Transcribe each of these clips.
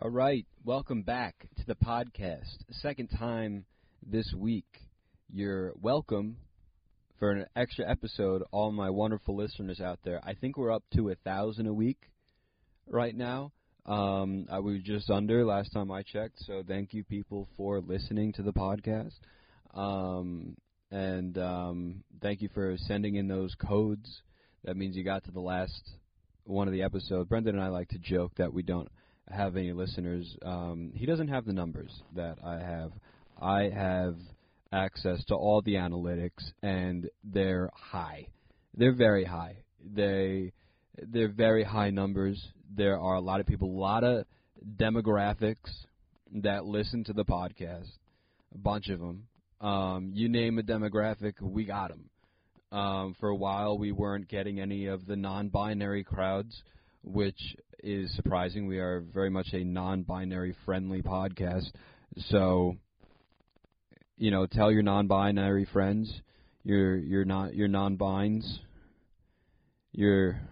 All right, welcome back to the podcast. Second time this week. You're welcome for an extra episode, all my wonderful listeners out there. I think we're up to 1,000 a week right now. I was just under last time I checked, so thank you people for listening to the podcast. And thank you for sending in those codes. That means you got to the last one of the episodes. Brendan and I like to joke that we don't have any listeners. He doesn't have the numbers that I have. I have access to all the analytics, and they're high. They're very high. They're very high numbers. There are a lot of people, a lot of demographics that listen to the podcast, a bunch of them. You name a demographic, we got them. For a while, we weren't getting any of the non-binary crowds, which is surprising. We are very much a non-binary friendly podcast. So, you know, tell your non-binary friends, your non-bines,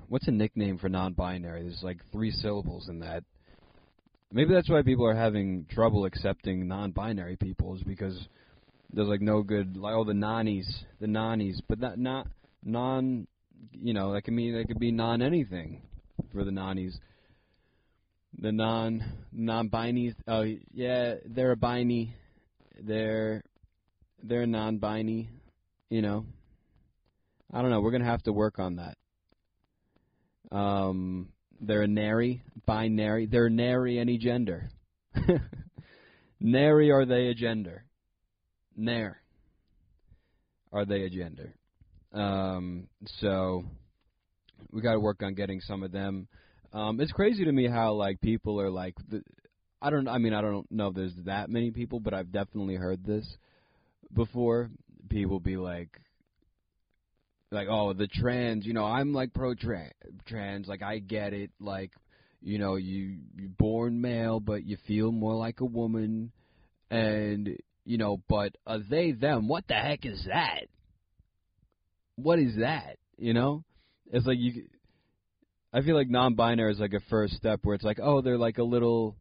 what's a nickname for non-binary? There's like three syllables in that. Maybe that's why people are having trouble accepting non-binary people, is because there's like no good, like, oh, the nannies, but not non, you know, that could be non anything for the nannies. The non-binies, oh yeah, they're a biney, they're non-biney, you know. I don't know, we're going to have to work on that. They're a nary, binary, they're nary any gender. Nary are they a gender. Nair are they a gender. So we got to work on getting some of them. It's crazy to me how, like, people are like, I don't know if there's that many people, but I've definitely heard this before. People be like, oh, the trans, you know, I'm like pro-trans, like, I get it, like, you know, you're born male, but you feel more like a woman, and, you know, but a they, them, what the heck is that? What is that, you know? It's like I feel like non-binary is like a first step where it's like, oh, they're like a little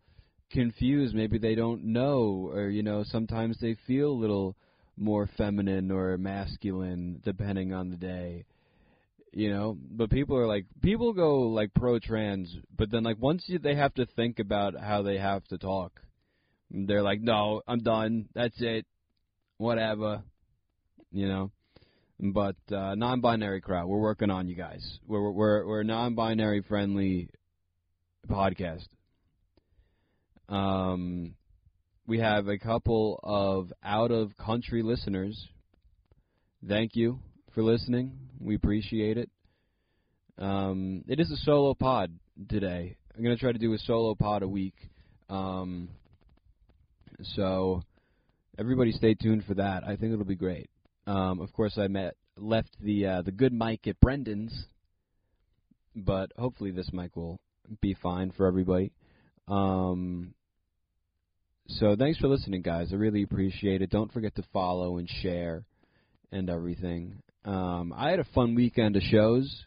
confused, maybe they don't know, or, you know, sometimes they feel a little more feminine or masculine depending on the day, you know. But people go like pro-trans, but then like once they have to think about how they have to talk, they're like, no, I'm done, that's it, whatever, you know. But non-binary crowd, we're working on you guys. We're a non-binary friendly podcast. We have a couple of out-of-country listeners. Thank you for listening. We appreciate it. It is a solo pod today. I'm going to try to do a solo pod a week. So everybody stay tuned for that. I think it'll be great. Of course, I left the good mic at Brendan's, but hopefully this mic will be fine for everybody. So thanks for listening, guys. I really appreciate it. Don't forget to follow and share and everything. I had a fun weekend of shows.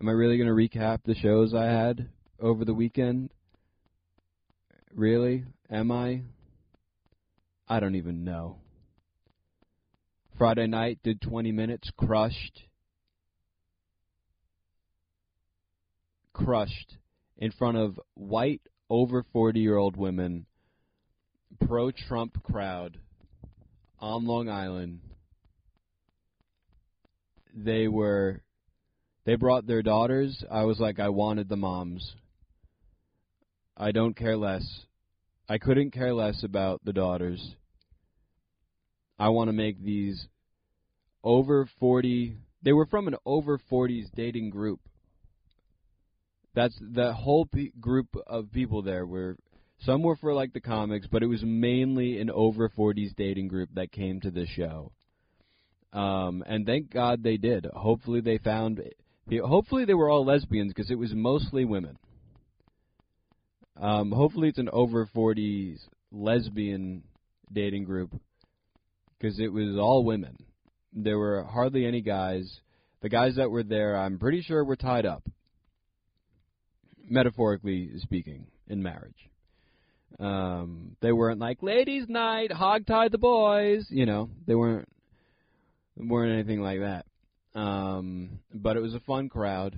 Am I really going to recap the shows I had over the weekend? Really? Am I? I don't even know. Friday night, did 20 minutes, crushed. Crushed in front of white over 40-year-old women, pro-Trump crowd on Long Island. They brought their daughters. I was like, I wanted the moms. I don't care less. I couldn't care less about the daughters. I want to make these over 40, they were from an over 40s dating group. That's the whole group of people there. Some were for like the comics, but it was mainly an over 40s dating group that came to this show. And thank God they did. Hopefully they found. Hopefully they were all lesbians, because it was mostly women. Hopefully it's an over 40s lesbian dating group, because it was all women. There were hardly any guys. The guys that were there, I'm pretty sure, were tied up. metaphorically speaking, in marriage. They weren't like, ladies' night, hogtie the boys. You know, they weren't anything like that. But it was a fun crowd.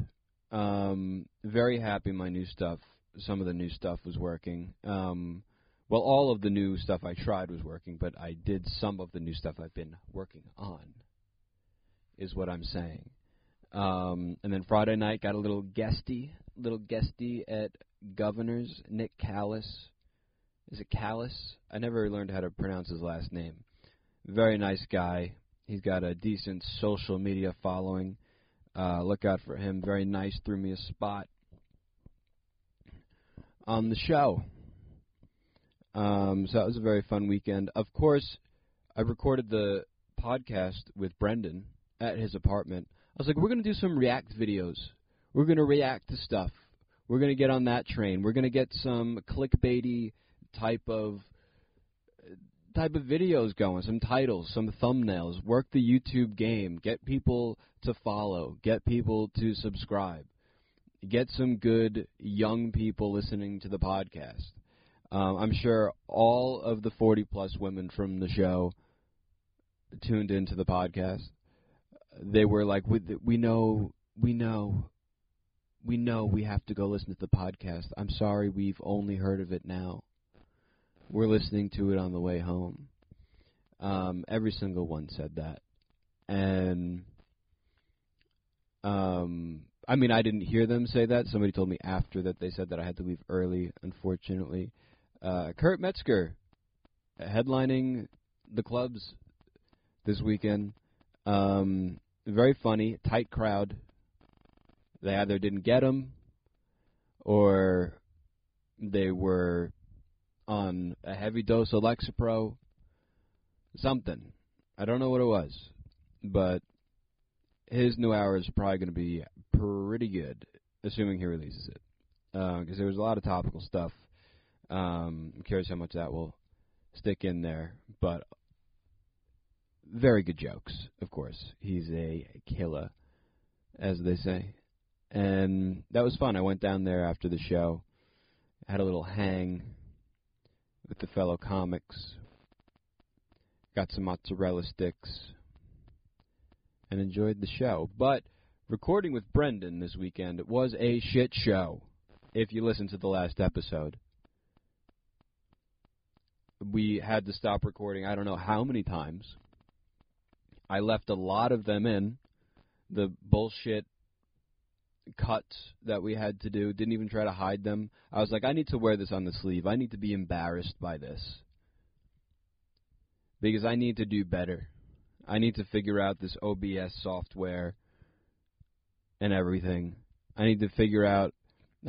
Very happy my new stuff. Some of the new stuff was working. Well, all of the new stuff I tried was working, but I did some of the new stuff I've been working on, is what I'm saying. And then Friday night got a little guesty at Governor's, Nick Callis. Is it Callis? I never learned how to pronounce his last name. Very nice guy. He's got a decent social media following. Look out for him. Very nice. Threw me a spot on the show. So that was a very fun weekend. Of course, I recorded the podcast with Brendan at his apartment. I was like, we're going to do some react videos. We're going to react to stuff. We're going to get on that train. We're going to get some clickbaity type of videos going, some titles, some thumbnails, work the YouTube game, get people to follow, get people to subscribe, get some good young people listening to the podcast. I'm sure all of the 40-plus women from the show tuned into the podcast. They were like, we know we have to go listen to the podcast. I'm sorry we've only heard of it now. We're listening to it on the way home. Every single one said that. And, I mean, I didn't hear them say that. Somebody told me after that they said that I had to leave early, unfortunately. Kurt Metzger, headlining the clubs this weekend. Very funny, tight crowd. They either didn't get him or they were on a heavy dose of Lexapro, something. I don't know what it was, but his new hour is probably going to be pretty good, assuming he releases it, because there was a lot of topical stuff. I'm curious how much that will stick in there, but very good jokes, of course. He's a killer, as they say, and that was fun. I went down there after the show, had a little hang with the fellow comics, got some mozzarella sticks, and enjoyed the show. But recording with Brendan this weekend was a shit show, if you listen to the last episode. We had to stop recording I don't know how many times. I left a lot of them in. The bullshit cuts that we had to do. Didn't even try to hide them. I was like, I need to wear this on the sleeve. I need to be embarrassed by this. Because I need to do better. I need to figure out this OBS software and everything. I need to figure out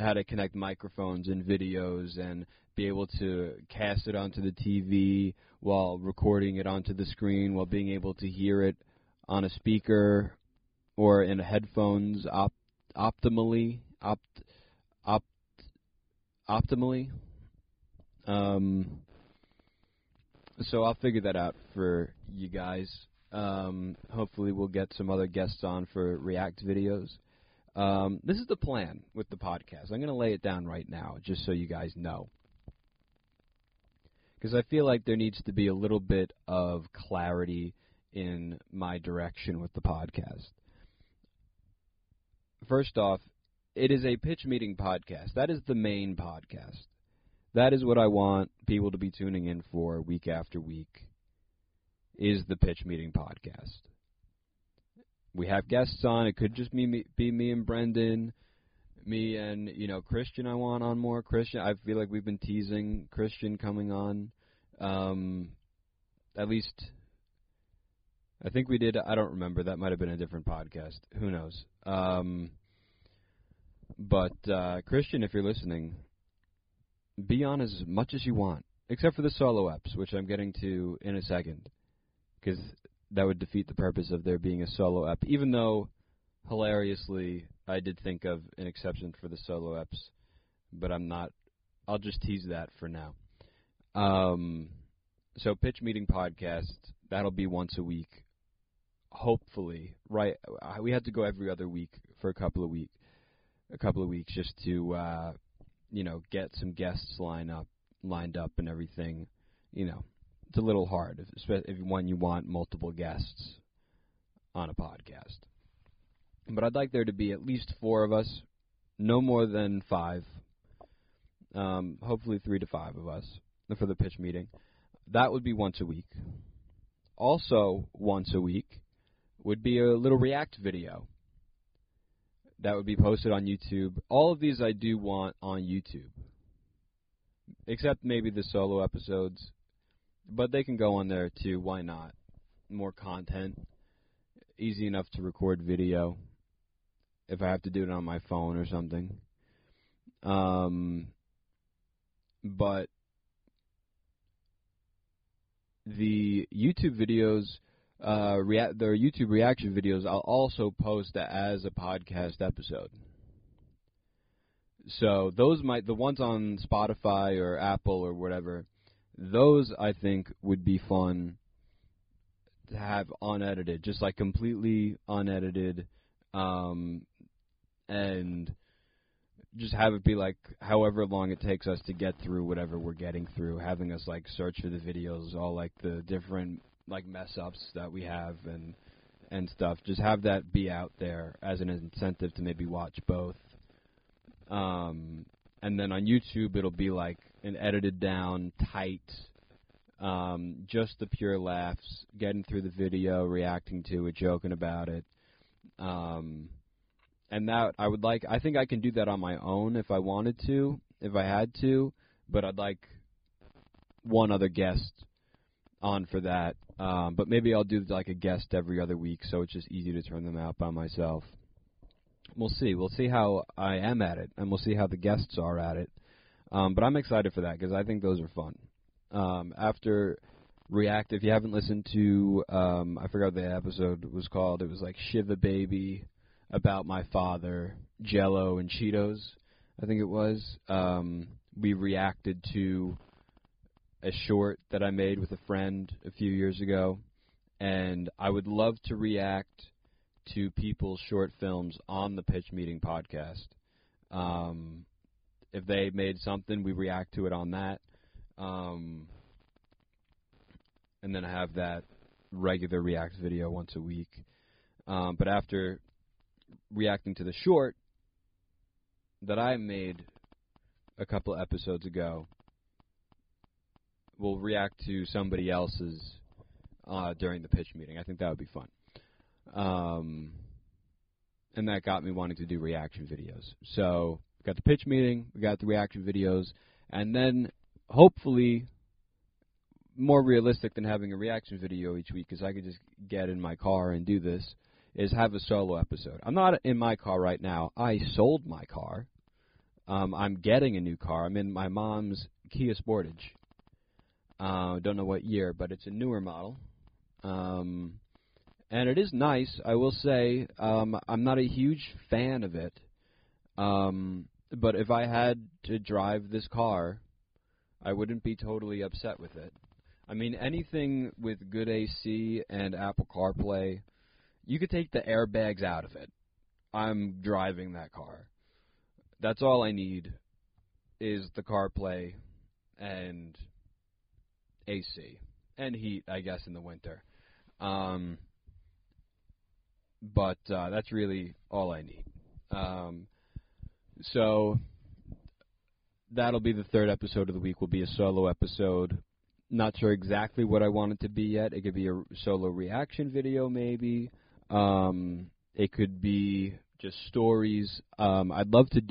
how to connect microphones and videos and be able to cast it onto the TV while recording it onto the screen, while being able to hear it on a speaker or in headphones optimally. So I'll figure that out for you guys. Hopefully we'll get some other guests on for React videos. This is the plan with the podcast. I'm going to lay it down right now, just so you guys know. Because I feel like there needs to be a little bit of clarity in my direction with the podcast. First off, it is a pitch meeting podcast. That is the main podcast. That is what I want people to be tuning in for week after week, is the pitch meeting podcast. We have guests on. It could just be me and Brendan, me and, Christian I want on more. Christian, I feel like we've been teasing Christian coming on. At least, I think we did. I don't remember. That might have been a different podcast. Who knows? But Christian, if you're listening, be on as much as you want, except for the solo apps, which I'm getting to in a second, because that would defeat the purpose of there being a solo app, even though, hilariously, I did think of an exception for the solo apps, but I'm not. I'll just tease that for now. So pitch meeting podcast, that'll be once a week, hopefully. Right, we had to go every other week for a couple of weeks. a couple of weeks just to, you know, get some guests lined up and everything. You know, it's a little hard, especially when you want multiple guests on a podcast. But I'd like there to be at least four of us, no more than five, hopefully 3 to 5 of us for the pitch meeting. That would be once a week. Also once a week would be a little React video that would be posted on YouTube. All of these I do want on YouTube, except maybe the solo episodes, but they can go on there too. Why not? More content. Easy enough to record video if I have to do it on my phone or something. But the YouTube videos, their YouTube reaction videos, I'll also post as a podcast episode. So those might, the ones on Spotify or Apple or whatever, those I think would be fun to have unedited, just like completely unedited, and just have it be like however long it takes us to get through whatever we're getting through, having us like search for the videos, all like the different like mess ups that we have and stuff. Just have that be out there as an incentive to maybe watch both. And then on YouTube it'll be like an edited down, tight, just the pure laughs, getting through the video, reacting to it, joking about it. And that I would like, I think I can do that on my own if I wanted to, if I had to, but I'd like one other guest on for that. But maybe I'll do like a guest every other week, so it's just easy to turn them out by myself. We'll see. We'll see how I am at it, and we'll see how the guests are at it. But I'm excited for that because I think those are fun. After React, if you haven't listened to, I forgot what the episode was called. It was like Shiva Baby, about my father, Jell-O and Cheetos, I think it was. We reacted to a short that I made with a friend a few years ago, and I would love to react to people's short films on the Pitch Meeting podcast. If they made something, we react to it on that, and then I have that regular React video once a week. But after reacting to the short that I made a couple episodes ago, we'll react to somebody else's during the pitch meeting. I think that would be fun. And that got me wanting to do reaction videos. So we got the pitch meeting, we got the reaction videos, and then hopefully more realistic than having a reaction video each week, because I could just get in my car and do this, is have a solo episode. I'm not in my car right now. I sold my car. I'm getting a new car. I'm in my mom's Kia Sportage. Don't know what year, but it's a newer model. And it is nice, I will say. I'm not a huge fan of it. But if I had to drive this car, I wouldn't be totally upset with it. I mean, anything with good AC and Apple CarPlay, you could take the airbags out of it. I'm driving that car. That's all I need is the CarPlay and AC and heat, I guess, in the winter. But that's really all I need. So that'll be the third episode of the week, will be a solo episode. Not sure exactly what I want it to be yet. It could be a solo reaction video maybe. It could be just stories. I'd love to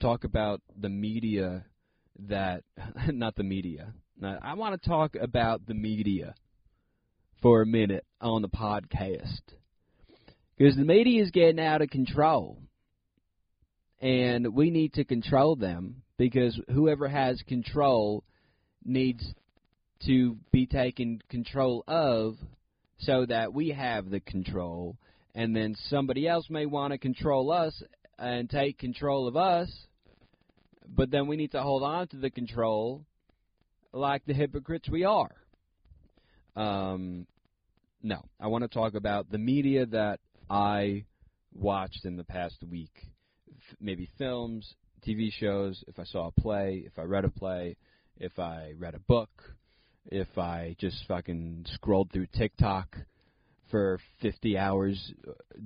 talk about the media that, not the media. I want to talk about the media for a minute on the podcast, because the media is getting out of control, and we need to control them, because whoever has control needs to be taken control of, so that we have the control, and then somebody else may want to control us and take control of us, but then we need to hold on to the control like the hypocrites we are. No, I want to talk about the media that I watched in the past week maybe films, TV shows, if I saw a play, if I read a play, if I read a book, if I just fucking scrolled through TikTok for 50 hours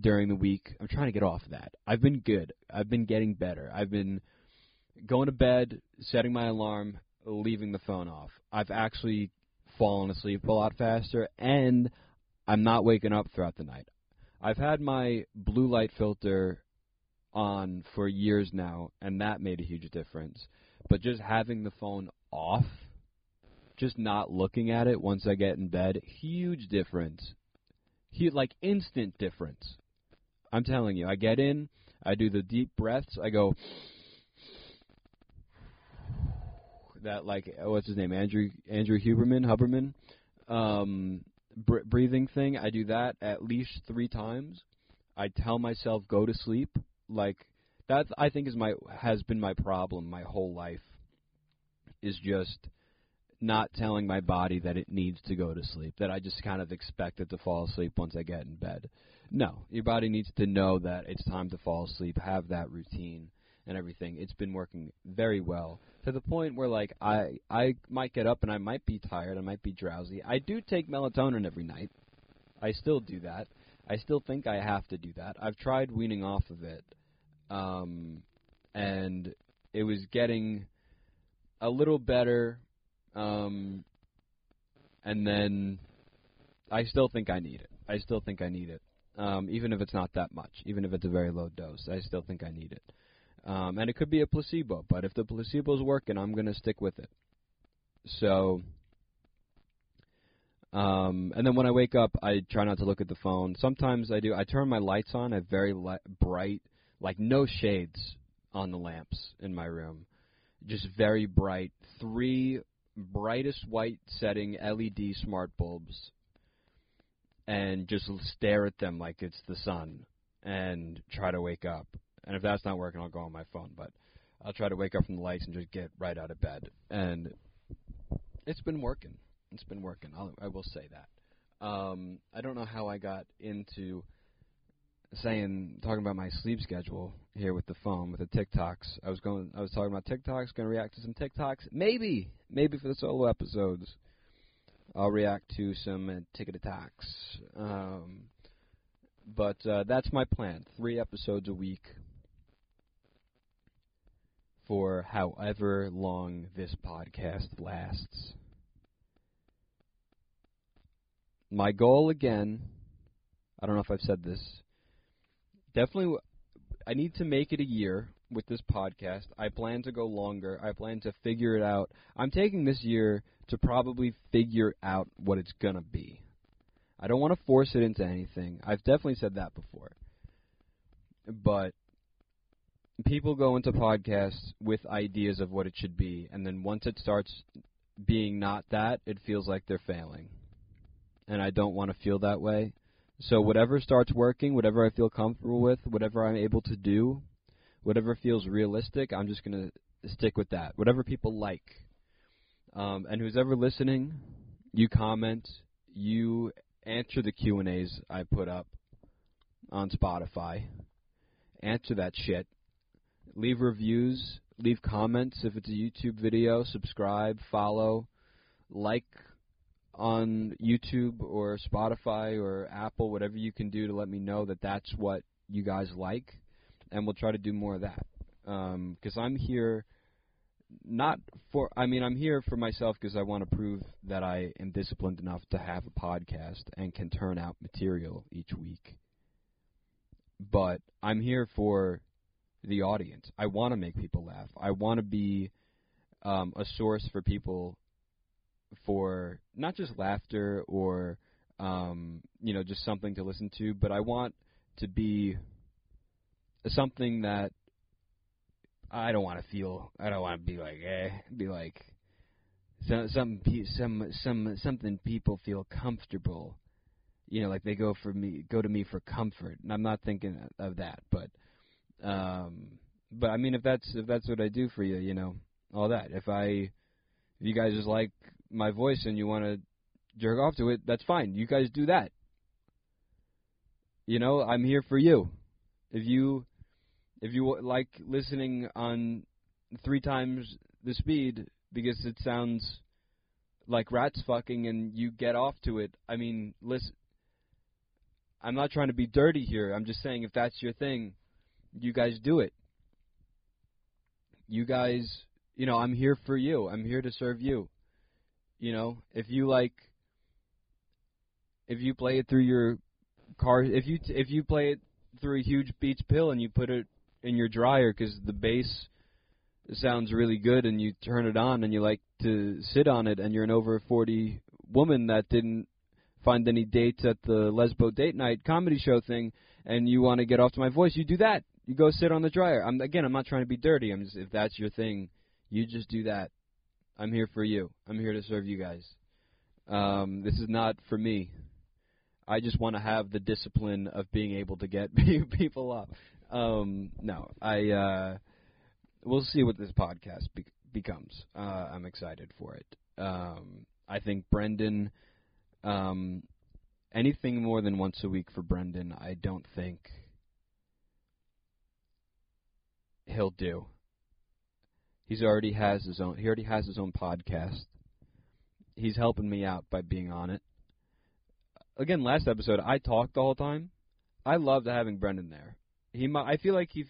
during the week. I'm trying to get off of that. I've been good. I've been getting better. I've been going to bed, setting my alarm, leaving the phone off. I've actually fallen asleep a lot faster, and I'm not waking up throughout the night. I've had my blue light filter on for years now, and that made a huge difference. But just having the phone off, just not looking at it once I get in bed, huge difference. Like instant difference. I'm telling you, I get in, I do the deep breaths, I go... that, like, what's his name, Andrew Huberman, breathing thing, I do that at least 3 times. I tell myself, go to sleep. Like, that, I think, has been my problem my whole life, is just not telling my body that it needs to go to sleep, that I just kind of expect it to fall asleep once I get in bed. No, your body needs to know that it's time to fall asleep, have that routine and everything. It's been working very well, to the point where, like, I might get up and I might be tired, I might be drowsy. I do take melatonin every night. I still do that. I still think I have to do that. I've tried weaning off of it, and it was getting a little better, and then I still think I need it. Even if it's not that much, even if it's a very low dose, I still think I need it. And it could be a placebo, but if the placebo's working, I'm going to stick with it. So, and then when I wake up, I try not to look at the phone. Sometimes I do. I turn my lights on. I have very bright, like no shades on the lamps in my room. Just very bright. 3 brightest white setting LED smart bulbs. And just stare at them like it's the sun and try to wake up. And if that's not working, I'll go on my phone. But I'll try to wake up from the lights and just get right out of bed. And it's been working. It's been working. I will say that. I don't know how I got into talking about my sleep schedule here with the phone, with the TikToks. I was talking about TikToks, going to react to some TikToks. Maybe for the solo episodes, I'll react to some TikToks. But that's my plan. 3 episodes a week, for however long this podcast lasts. My goal, again, I don't know if I've said this, definitely I need to make it a year with this podcast. I plan to go longer. I plan to figure it out. I'm taking this year to probably figure out what it's going to be. I don't want to force it into anything. I've definitely said that before. But people go into podcasts with ideas of what it should be, and then once it starts being not that, it feels like they're failing. And I don't want to feel that way. So whatever starts working, whatever I feel comfortable with, whatever I'm able to do, whatever feels realistic, I'm just going to stick with that. Whatever people like. And who's ever listening, you comment, you answer the Q&As I put up on Spotify. Answer that shit. Leave reviews. Leave comments if it's a YouTube video. Subscribe, follow, like on YouTube or Spotify or Apple, whatever you can do to let me know that that's what you guys like. And we'll try to do more of that. Because I'm here I'm here for myself because I want to prove that I am disciplined enough to have a podcast and can turn out material each week. But I'm here for the audience. I want to make people laugh. I want to be a source for people for not just laughter or, just something to listen to, but I want to be something that I don't want to feel. I don't want to be like, something people feel comfortable, like they go to me for comfort. And I'm not thinking of that, but I mean, if that's what I do for you, all that. If you guys just like my voice and you want to jerk off to it, that's fine. You guys do that. I'm here for you. If you if you like listening on 3 times the speed because it sounds like rats fucking and you get off to it, I mean, listen, I'm not trying to be dirty here. I'm just saying if that's your thing, you guys do it. You guys, you know, I'm here for you. I'm here to serve you. You know, if you like, if you play it through your car, if you play it through a huge Beats pill and you put it in your dryer because the bass sounds really good and you turn it on and you like to sit on it and you're an over 40 woman that didn't find any dates at the Lesbo date night comedy show thing and you want to get off to my voice, you do that. You go sit on the dryer. I'm not trying to be dirty. I'm just, if that's your thing, you just do that. I'm here for you. I'm here to serve you guys. This is not for me. I just want to have the discipline of being able to get people up. We'll see what this podcast becomes. I'm excited for it. I think Brendan, anything more than once a week for Brendan, I don't think he'll do. He already has his own podcast. He's helping me out by being on it. Again, last episode I talked the whole time. I loved having Brendan there. I feel like he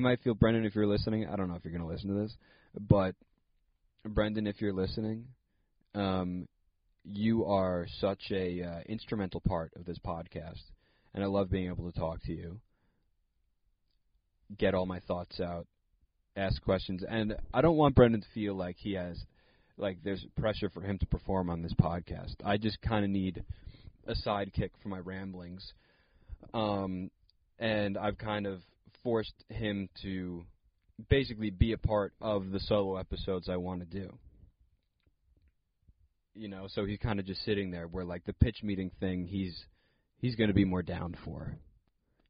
might feel, Brendan, if you're listening, I don't know if you're going to listen to this, but Brendan, if you're listening, you are such a instrumental part of this podcast, and I love being able to talk to you, get all my thoughts out, ask questions, and I don't want Brendan to feel like there's pressure for him to perform on this podcast. I just kind of need a sidekick for my ramblings, and I've kind of forced him to basically be a part of the solo episodes I want to do. You know, so he's kind of just sitting there where, like, the pitch meeting thing, he's going to be more down for.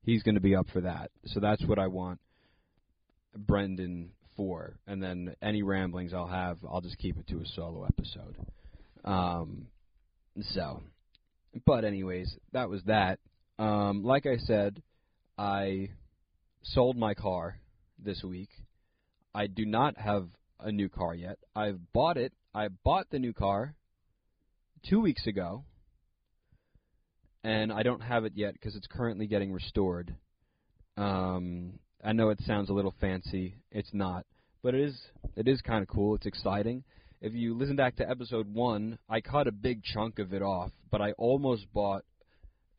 He's going to be up for that. So that's what I want Brendan for. And then any ramblings I'll have, I'll just keep it to a solo episode. But anyways, that was that. Like I said, I sold my car this week. I do not have a new car yet. I've bought it. I bought the new car 2 weeks ago, and I don't have it yet because it's currently getting restored. I know it sounds a little fancy. It's not, but it is kind of cool. It's exciting. If you listen back to episode 1, I cut a big chunk of it off, but I almost bought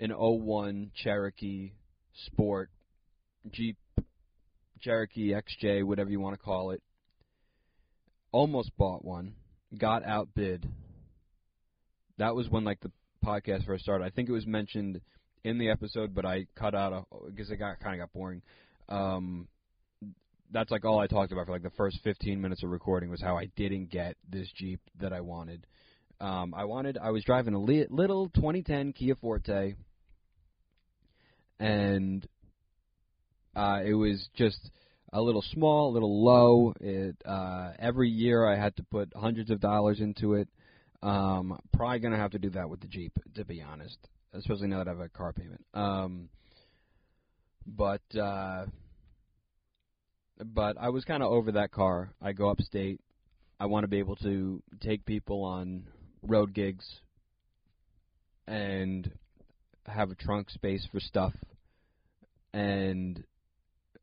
an 01 Cherokee Sport, Jeep Cherokee XJ, whatever you want to call it. Almost bought one. Got outbid. That was when the podcast first started. I think it was mentioned in the episode, but I cut out because it kind of got boring. That's all I talked about for the first 15 minutes of recording was how I didn't get this Jeep that I wanted. I was driving a little 2010 Kia Forte, and it was just a little small, a little low. Every year I had to put hundreds of dollars into it. Probably going to have to do that with the Jeep, to be honest, especially now that I have a car payment. But I was kind of over that car. I go upstate. I want to be able to take people on road gigs and have a trunk space for stuff. And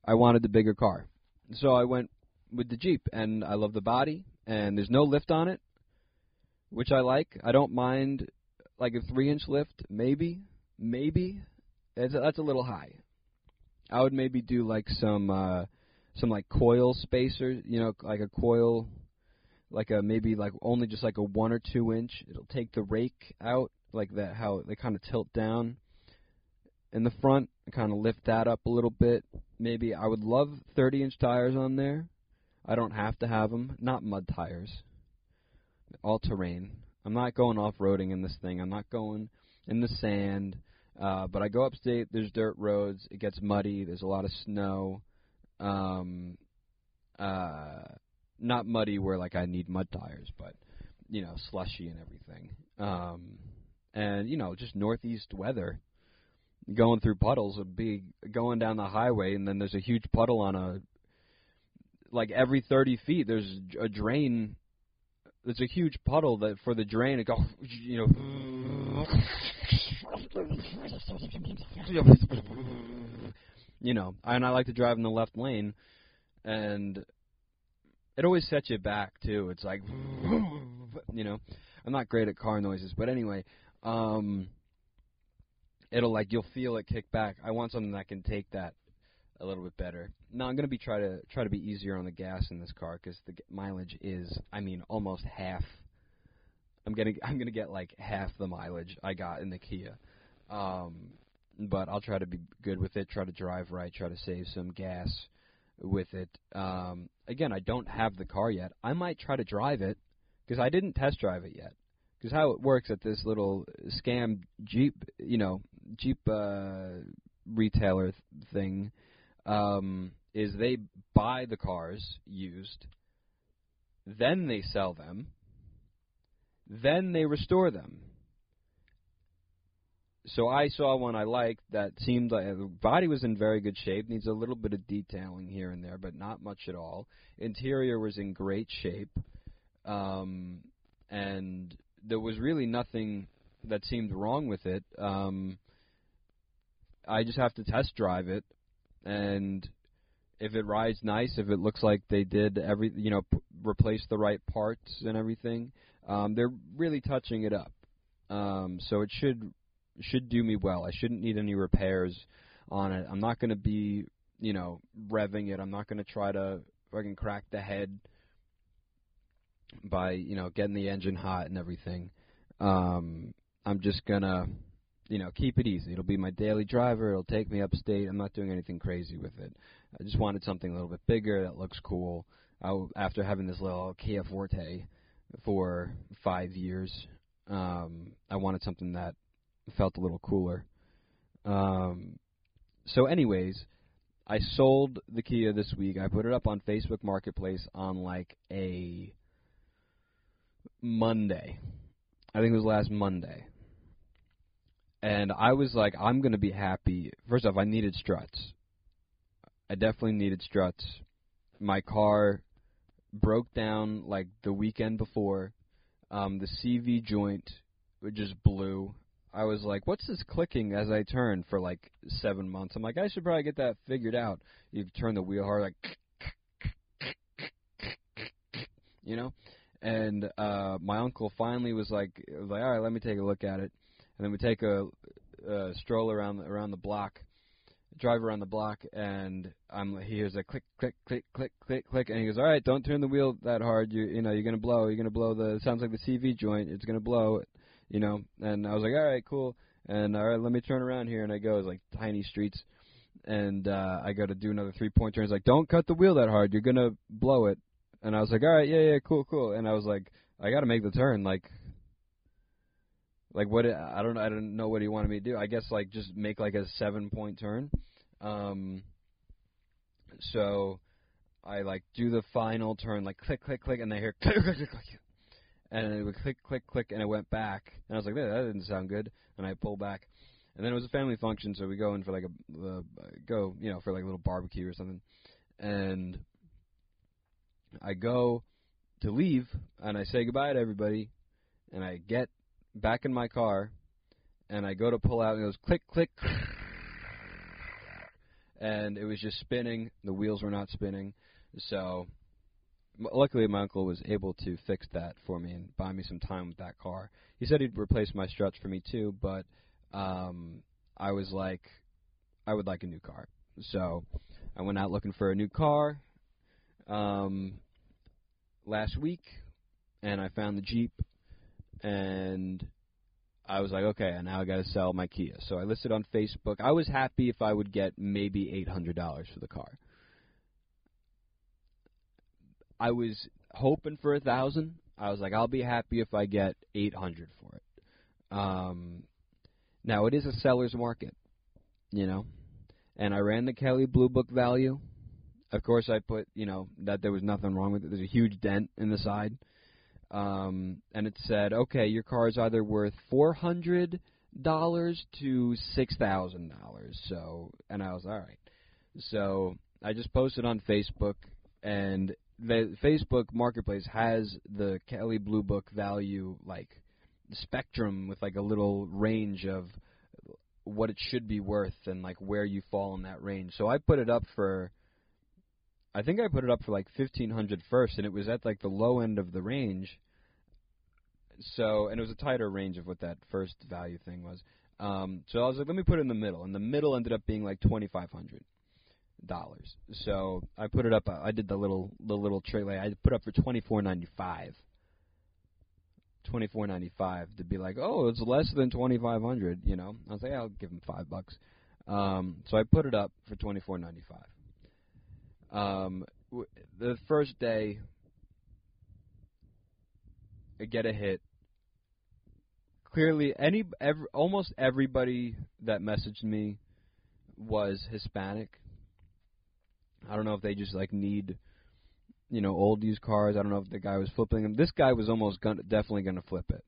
I wanted the bigger car. So I went with the Jeep, and I love the body, and there's no lift on it, which I like. I don't mind, a 3-inch lift, maybe. That's a little high. I would maybe do, some coil spacers, a coil, only just a 1 or 2 inch. It'll take the rake out, that, how they kind of tilt down in the front, kind of lift that up a little bit. Maybe I would love 30-inch tires on there. I don't have to have them. Not mud tires. All-terrain. I'm not going off-roading in this thing. I'm not going in the sand. But I go upstate. There's dirt roads. It gets muddy. There's a lot of snow. Not muddy where, I need mud tires, but, slushy and everything. Just northeast weather. going through puddles would be going down the highway, and then there's a huge puddle on a, like every 30 feet, there's a drain. There's a huge puddle that for the drain, it goes, you know, you know, and I like to drive in the left lane, and it always sets you back too. It's like, you know, I'm not great at car noises, but anyway, it'll like, you'll feel it kick back. I want something that can take that a little bit better. Now I'm gonna be try to be easier on the gas in this car, because the mileage is, I mean, almost half. I'm gonna get like half the mileage I got in the Kia, but I'll try to be good with it. Try to drive right. Try to save some gas with it. Again, I don't have the car yet. I might try to drive it, because I didn't test drive it yet. Because how it works at this little scam Jeep, you know, Jeep retailer thing. Is they buy the cars used, then they sell them, then they restore them. So I saw one I liked that seemed like the body was in very good shape, needs a little bit of detailing here and there, but not much at all. Interior was in great shape, and there was really nothing that seemed wrong with it. I just have to test drive it. And if it rides nice, if it looks like they did every, you know, replace the right parts and everything, they're really touching it up. So it should do me well. I shouldn't need any repairs on it. I'm not going to be, you know, revving it. I'm not going to try to fucking crack the head by, you know, getting the engine hot and everything. I'm just gonna, you know, keep it easy. It'll be my daily driver. It'll take me upstate. I'm not doing anything crazy with it. I just wanted something a little bit bigger that looks cool. After having this little Kia Forte for 5 years, I wanted something that felt a little cooler. So anyways, I sold the Kia this week. I put it up on Facebook Marketplace on like a Monday. I think it was last Monday. And I was like, I'm going to be happy. First off, I needed struts. I definitely needed struts. My car broke down like the weekend before. The CV joint just blew. I was like, what's this clicking as I turn for like 7 months? I'm like, I should probably get that figured out. You turn the wheel hard, like, you know? And my uncle finally was like, all right, let me take a look at it. And then we take a stroll around the block, drive around the block, and he hears a click, click, click, click, click, click, and he goes, all right, don't turn the wheel that hard. You know, you're gonna blow. It sounds like the CV joint. It's gonna blow, you know. And I was like, all right, cool. And all right, let me turn around here. And I go, it's like tiny streets, and I go to do another 3-point turn. He's like, don't cut the wheel that hard. You're gonna blow it. And I was like, all right, yeah, cool. And I was like, I gotta make the turn, like. Like what? I don't know what he wanted me to do. I guess like just make like a 7-point turn. So I like do the final turn, like click, click, click, and I hear click, click, click, click, and it would click, click, click, and it went back, and I was like, that didn't sound good, and I pull back, and then it was a family function, so we go in for like for like a little barbecue or something, and I go to leave, and I say goodbye to everybody, and I get back in my car, and I go to pull out, and it goes click, click, and it was just spinning. The wheels were not spinning, so luckily my uncle was able to fix that for me and buy me some time with that car. He said he'd replace my struts for me too, but I was like, I would like a new car, so I went out looking for a new car last week, and I found the Jeep. And I was like, okay, now I got to sell my Kia. So I listed on Facebook. I was happy if I would get maybe $800 for the car. I was hoping for $1,000. I was like, I'll be happy if I get $800 for it. Now it is a seller's market, you know. And I ran the Kelly Blue Book value. Of course, I put, you know, that there was nothing wrong with it. There's a huge dent in the side. And it said, okay, your car is either worth $400 to $6,000. So, and I was all right. So I just posted on Facebook, and the Facebook Marketplace has the Kelly Blue Book value like spectrum with like a little range of what it should be worth and like where you fall in that range. So I put it up for, I think I put it up for like $1,500 first, and it was at like the low end of the range. So, and it was a tighter range of what that first value thing was. So I was like, let me put it in the middle. And the middle ended up being like $2,500. So I put it up. I did the little trailer. I put up for $2,495. $2,495 to be like, oh, it's less than $2,500. You know, I was like, yeah, I'll give him $5. So I put it up for $2,495. The first day, I get a hit. Clearly, almost everybody that messaged me was Hispanic. I don't know if they just like need, you know, old used cars. I don't know if the guy was flipping them. This guy was almost definitely going to flip it.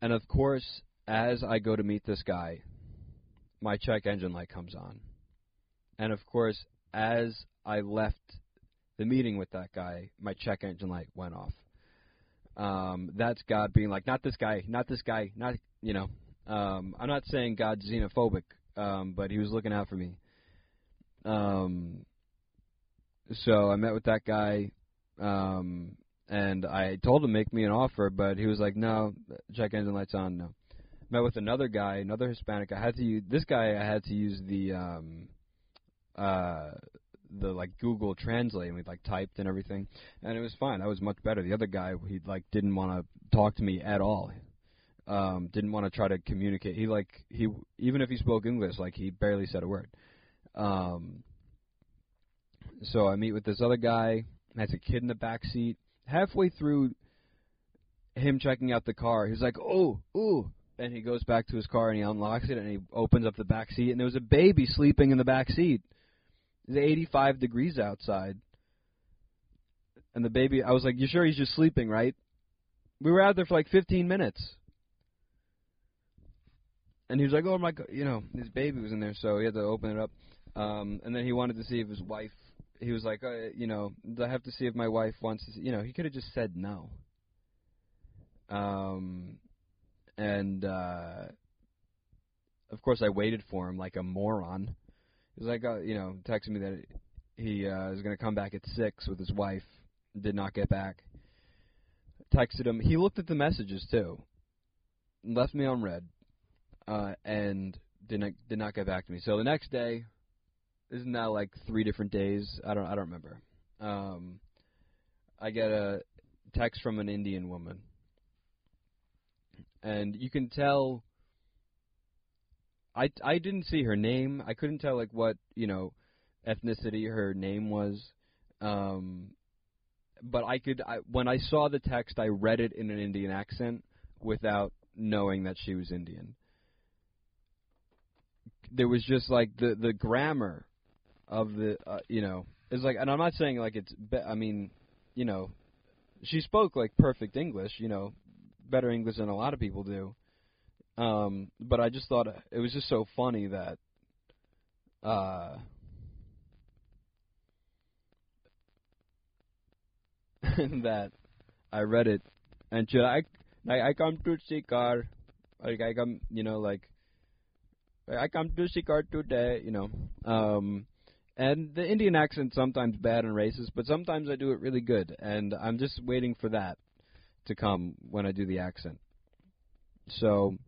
And of course, as I go to meet this guy, my check engine light comes on. And of course, as I left the meeting with that guy, my check engine light went off. That's God being like, not this guy, not this guy, not, you know. I'm not saying God's xenophobic, but he was looking out for me. So I met with that guy, and I told him to make me an offer, but he was like, no, check engine light's on, no. Met with another guy, another Hispanic. I had to use the like Google Translate, and we like typed and everything, and it was fine. That was much better. The other guy, he like didn't want to talk to me at all. Didn't want to try to communicate. He even if he spoke English, like he barely said a word. So I meet with this other guy. Has a kid in the back seat. Halfway through him checking out the car, he's like, "Oh, ooh!" And he goes back to his car and he unlocks it and he opens up the back seat, and there was a baby sleeping in the back seat. It's 85 degrees outside, and the baby. I was like, "You sure he's just sleeping, right?" We were out there for like 15 minutes, and he was like, "Oh my God!" You know, his baby was in there, so he had to open it up. And then he wanted to see if his wife. He was like, you know, do I have to see if my wife wants to see? You know, he could have just said no. And of course, I waited for him like a moron. He was like, you know, texted me that he was going to come back at 6 with his wife. Did not get back. Texted him. He looked at the messages, too. Left me on red. And did not get back to me. So the next day... This is now like 3 different days. I don't remember. I get a text from an Indian woman, and you can tell. I didn't see her name. I couldn't tell like what, you know, ethnicity her name was, but I could. When I saw the text, I read it in an Indian accent without knowing that she was Indian. There was just like the grammar. Of the, you know, it's like, and I'm not saying like it's, I mean, you know, she spoke like perfect English, you know, better English than a lot of people do. But I just thought it was just so funny that, that I read it, and should I come to see car, like I come, you know, like, I come to see car today, you know, and the Indian accent's sometimes bad and racist, but sometimes I do it really good, and I'm just waiting for that to come when I do the accent. So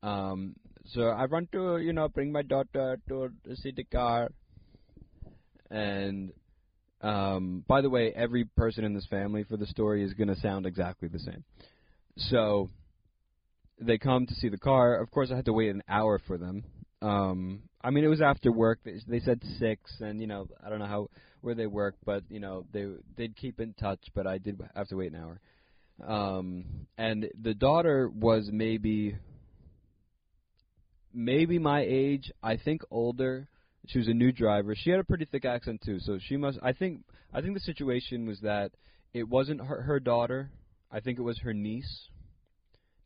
I want to, you know, bring my daughter to see the car. And by the way, every person in this family for the story is going to sound exactly the same. So they come to see the car. Of course, I had to wait an hour for them. I mean, it was after work. They said 6, and you know, I don't know where they work, but you know, they did keep in touch. But I did have to wait an hour. And the daughter was maybe my age. I think older. She was a new driver. She had a pretty thick accent too, so she must. I think the situation was that it wasn't her daughter. I think it was her niece.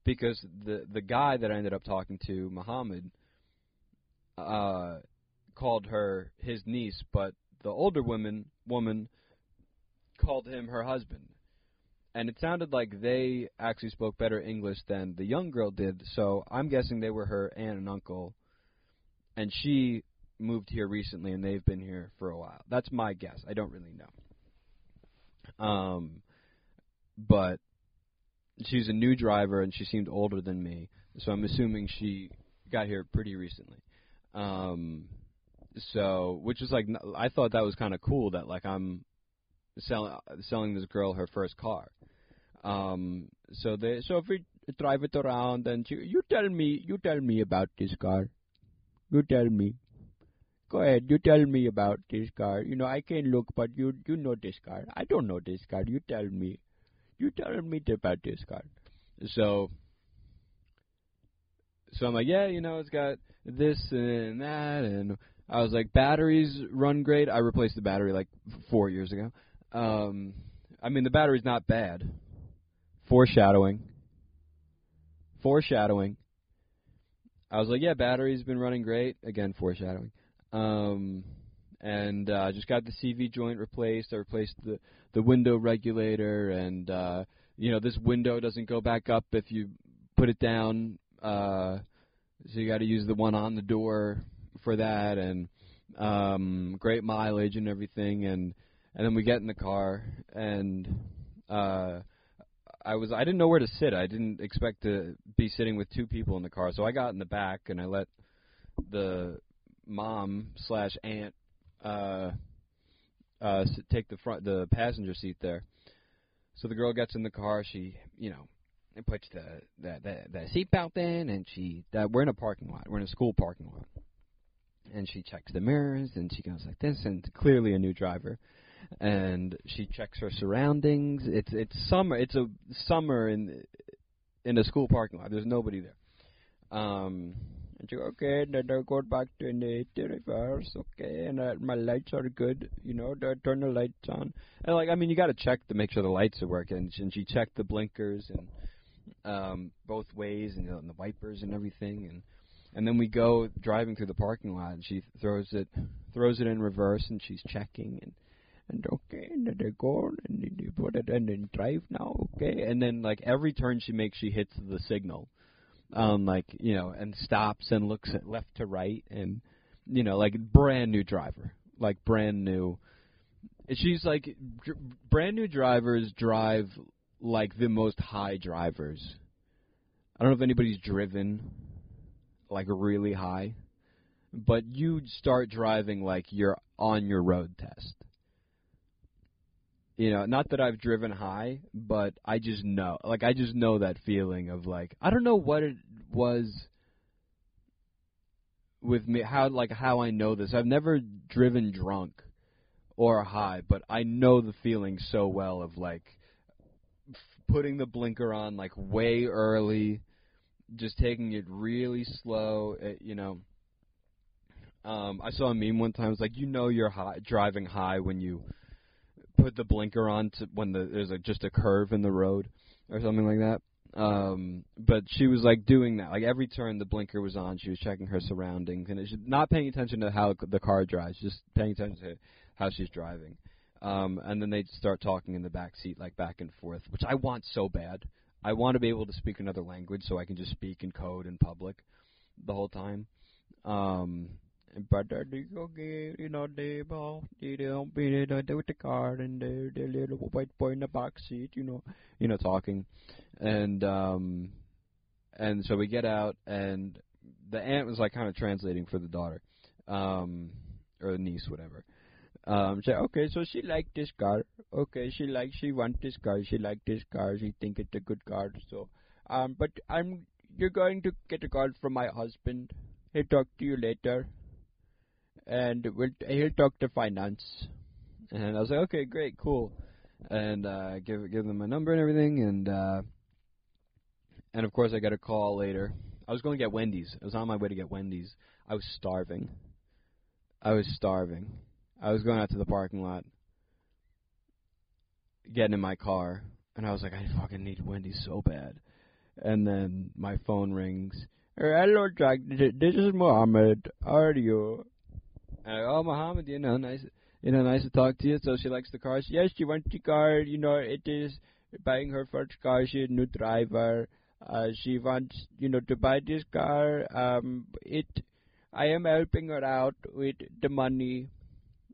because the guy that I ended up talking to, Muhammad, called her his niece, but the older woman called him her husband. And it sounded like they actually spoke better English than the young girl did, so I'm guessing they were her aunt and uncle, and she moved here recently, and they've been here for a while. That's my guess. I don't really know. But she's a new driver, and she seemed older than me, so I'm assuming she got here pretty recently. So, which is like, I thought that was kind of cool that, like, I'm selling this girl her first car. So if we drive it around, and she, you tell me about this car. You tell me. Go ahead, you tell me about this car. You know, I can't look, but you know this car. I don't know this car. You tell me. You tell me about this car. So I'm like, yeah, you know, it's got this and that, and I was like, batteries run great. I replaced the battery like 4 years ago. I mean, the battery's not bad. Foreshadowing. I was like, yeah, battery's been running great. Again, foreshadowing. And I just got the CV joint replaced. I replaced the window regulator, and, you know, this window doesn't go back up if you put it down. So you got to use the one on the door for that, and great mileage and everything. And then we get in the car, and I didn't know where to sit. I didn't expect to be sitting with two people in the car, so I got in the back, and I let the mom/aunt take the passenger seat there. So the girl gets in the car. She, you know, and puts the seatbelt in, and we're in a parking lot. We're in a school parking lot. And she checks the mirrors, and she goes like this, and clearly a new driver. And she checks her surroundings. It's summer. It's a summer in a school parking lot. There's nobody there. And she goes, okay, then I go back to the reverse, okay, and my lights are good, you know, turn the lights on. And, like, I mean, you got to check to make sure the lights are working. And she checked the blinkers and both ways, and, you know, and the wipers and everything, and then we go driving through the parking lot, and she throws it in reverse, and she's checking, and okay, and then they go, and then you put it, and then drive now, okay, and then, like, every turn she makes, she hits the signal, like, you know, and stops and looks at left to right, and, you know, like, brand new driver, like, brand new. And she's like, brand new drivers drive like the most high drivers. I don't know if anybody's driven like really high, but you start driving like you're on your road test. You know, not that I've driven high, but I just know. Like, I just know that feeling of, like, I don't know what it was with me, how I know this. I've never driven drunk or high, but I know the feeling so well of, like, putting the blinker on, like, way early, just taking it really slow, you know. I saw a meme one time. It's like, you know you're driving high when you put the blinker on when there's like just a curve in the road or something like that. But she was, like, doing that. Like, every turn the blinker was on. She was checking her surroundings, and it's not paying attention to how the car drives, just paying attention to how she's driving. And then they'd start talking in the back seat, like, back and forth, which I want so bad. I want to be able to speak another language so I can just speak in code in public the whole time. But you know, they don't be there with the car, and the little white boy in the back seat, you know, talking, and so we get out, and the aunt was, like, kind of translating for the daughter, or the niece, whatever. Say, okay, so she liked this car. Okay, she wants this car. She liked this car. She think it's a good car. So, but you're going to get a call from my husband. He'll talk to you later. And he'll talk to finance. And I was like, okay, great, cool. And give them my number and everything. And of course, I got a call later. I was going to get Wendy's. I was on my way to get Wendy's. I was starving. I was going out to the parking lot, getting in my car. And I was like, I fucking need Wendy's so bad. And then my phone rings. Hello, Jack. This is Mohammed. How are you? Oh, Mohammed, nice to talk to you. So she likes the cars. Yes, she wants the car. It is buying her first car. She's a new driver. She wants, to buy this car. I am helping her out with the money.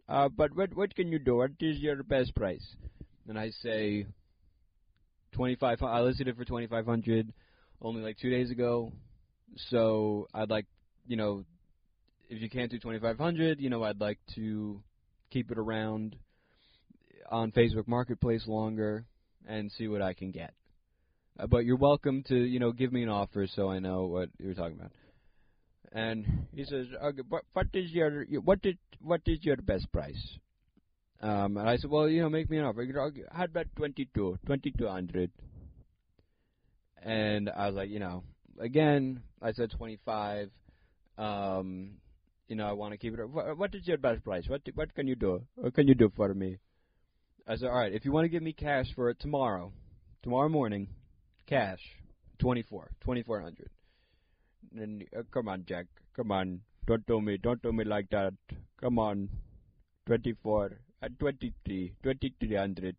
But what can you do? What is your best price? And I say, 25. I listed it for 2,500 only like 2 days ago. So I'd like, if you can't do 2,500, I'd like to keep it around on Facebook Marketplace longer and see what I can get. But you're welcome to, give me an offer so I know what you're talking about. And he says, okay, what is your best price? And I said, well, make me an offer. How about 2,200? And I was like, again, I said 25. I want to keep it. What is your best price? What can you do? What can you do for me? I said, all right, if you want to give me cash for it tomorrow morning, cash, 2,400. And come on, Jack, come on, don't do me like that. Come on, 24 at 23, 2,300,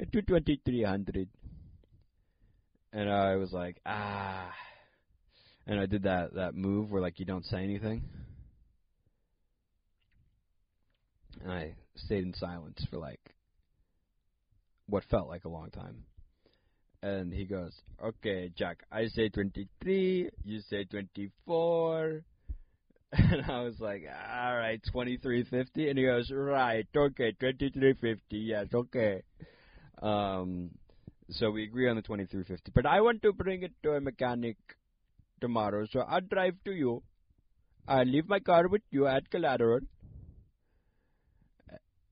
at 2,300. And I was like, ah, and I did that move where like you don't say anything. And I stayed in silence for like what felt like a long time. And he goes, okay, Jack, I say 23, you say 24. And I was like, all right, 23.50. And he goes, right, okay, 23.50, yes, okay. So we agree on the 23.50. But I want to bring it to a mechanic tomorrow, so I'll drive to you. I leave my car with you at Collateral.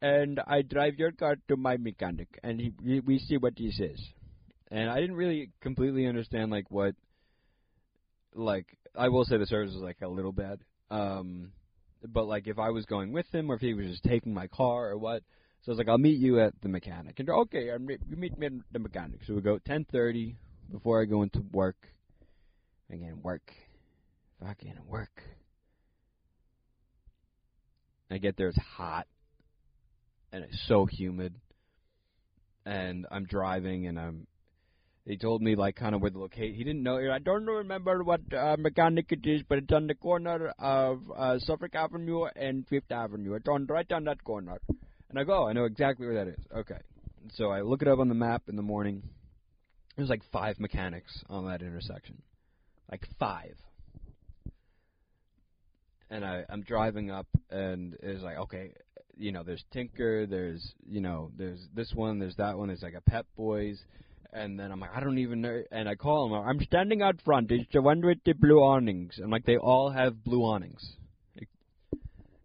And I drive your car to my mechanic, and we see what he says. And I didn't really completely understand, I will say the service was, a little bad. But, if I was going with him or if he was just taking my car or what. So I was like, I'll meet you at the mechanic. And, okay, you meet me at the mechanic. So we go 10:30 before I go into work. Again, work. Fucking work. I get there, it's hot. And it's so humid. And I'm driving and He told me, kind of where the location... He didn't know... I don't remember what mechanic it is, but it's on the corner of Suffolk Avenue and 5th Avenue. It's right on that corner. And I go, I know exactly where that is. Okay. So I look it up on the map in the morning. There's, 5 mechanics on that intersection. 5. And I'm driving up, and it's okay... there's Tinker, there's, there's this one, there's that one, there's, a Pep Boys... And then I'm I don't even know. And I call him. I'm standing out front. It's the one with the blue awnings. I'm they all have blue awnings.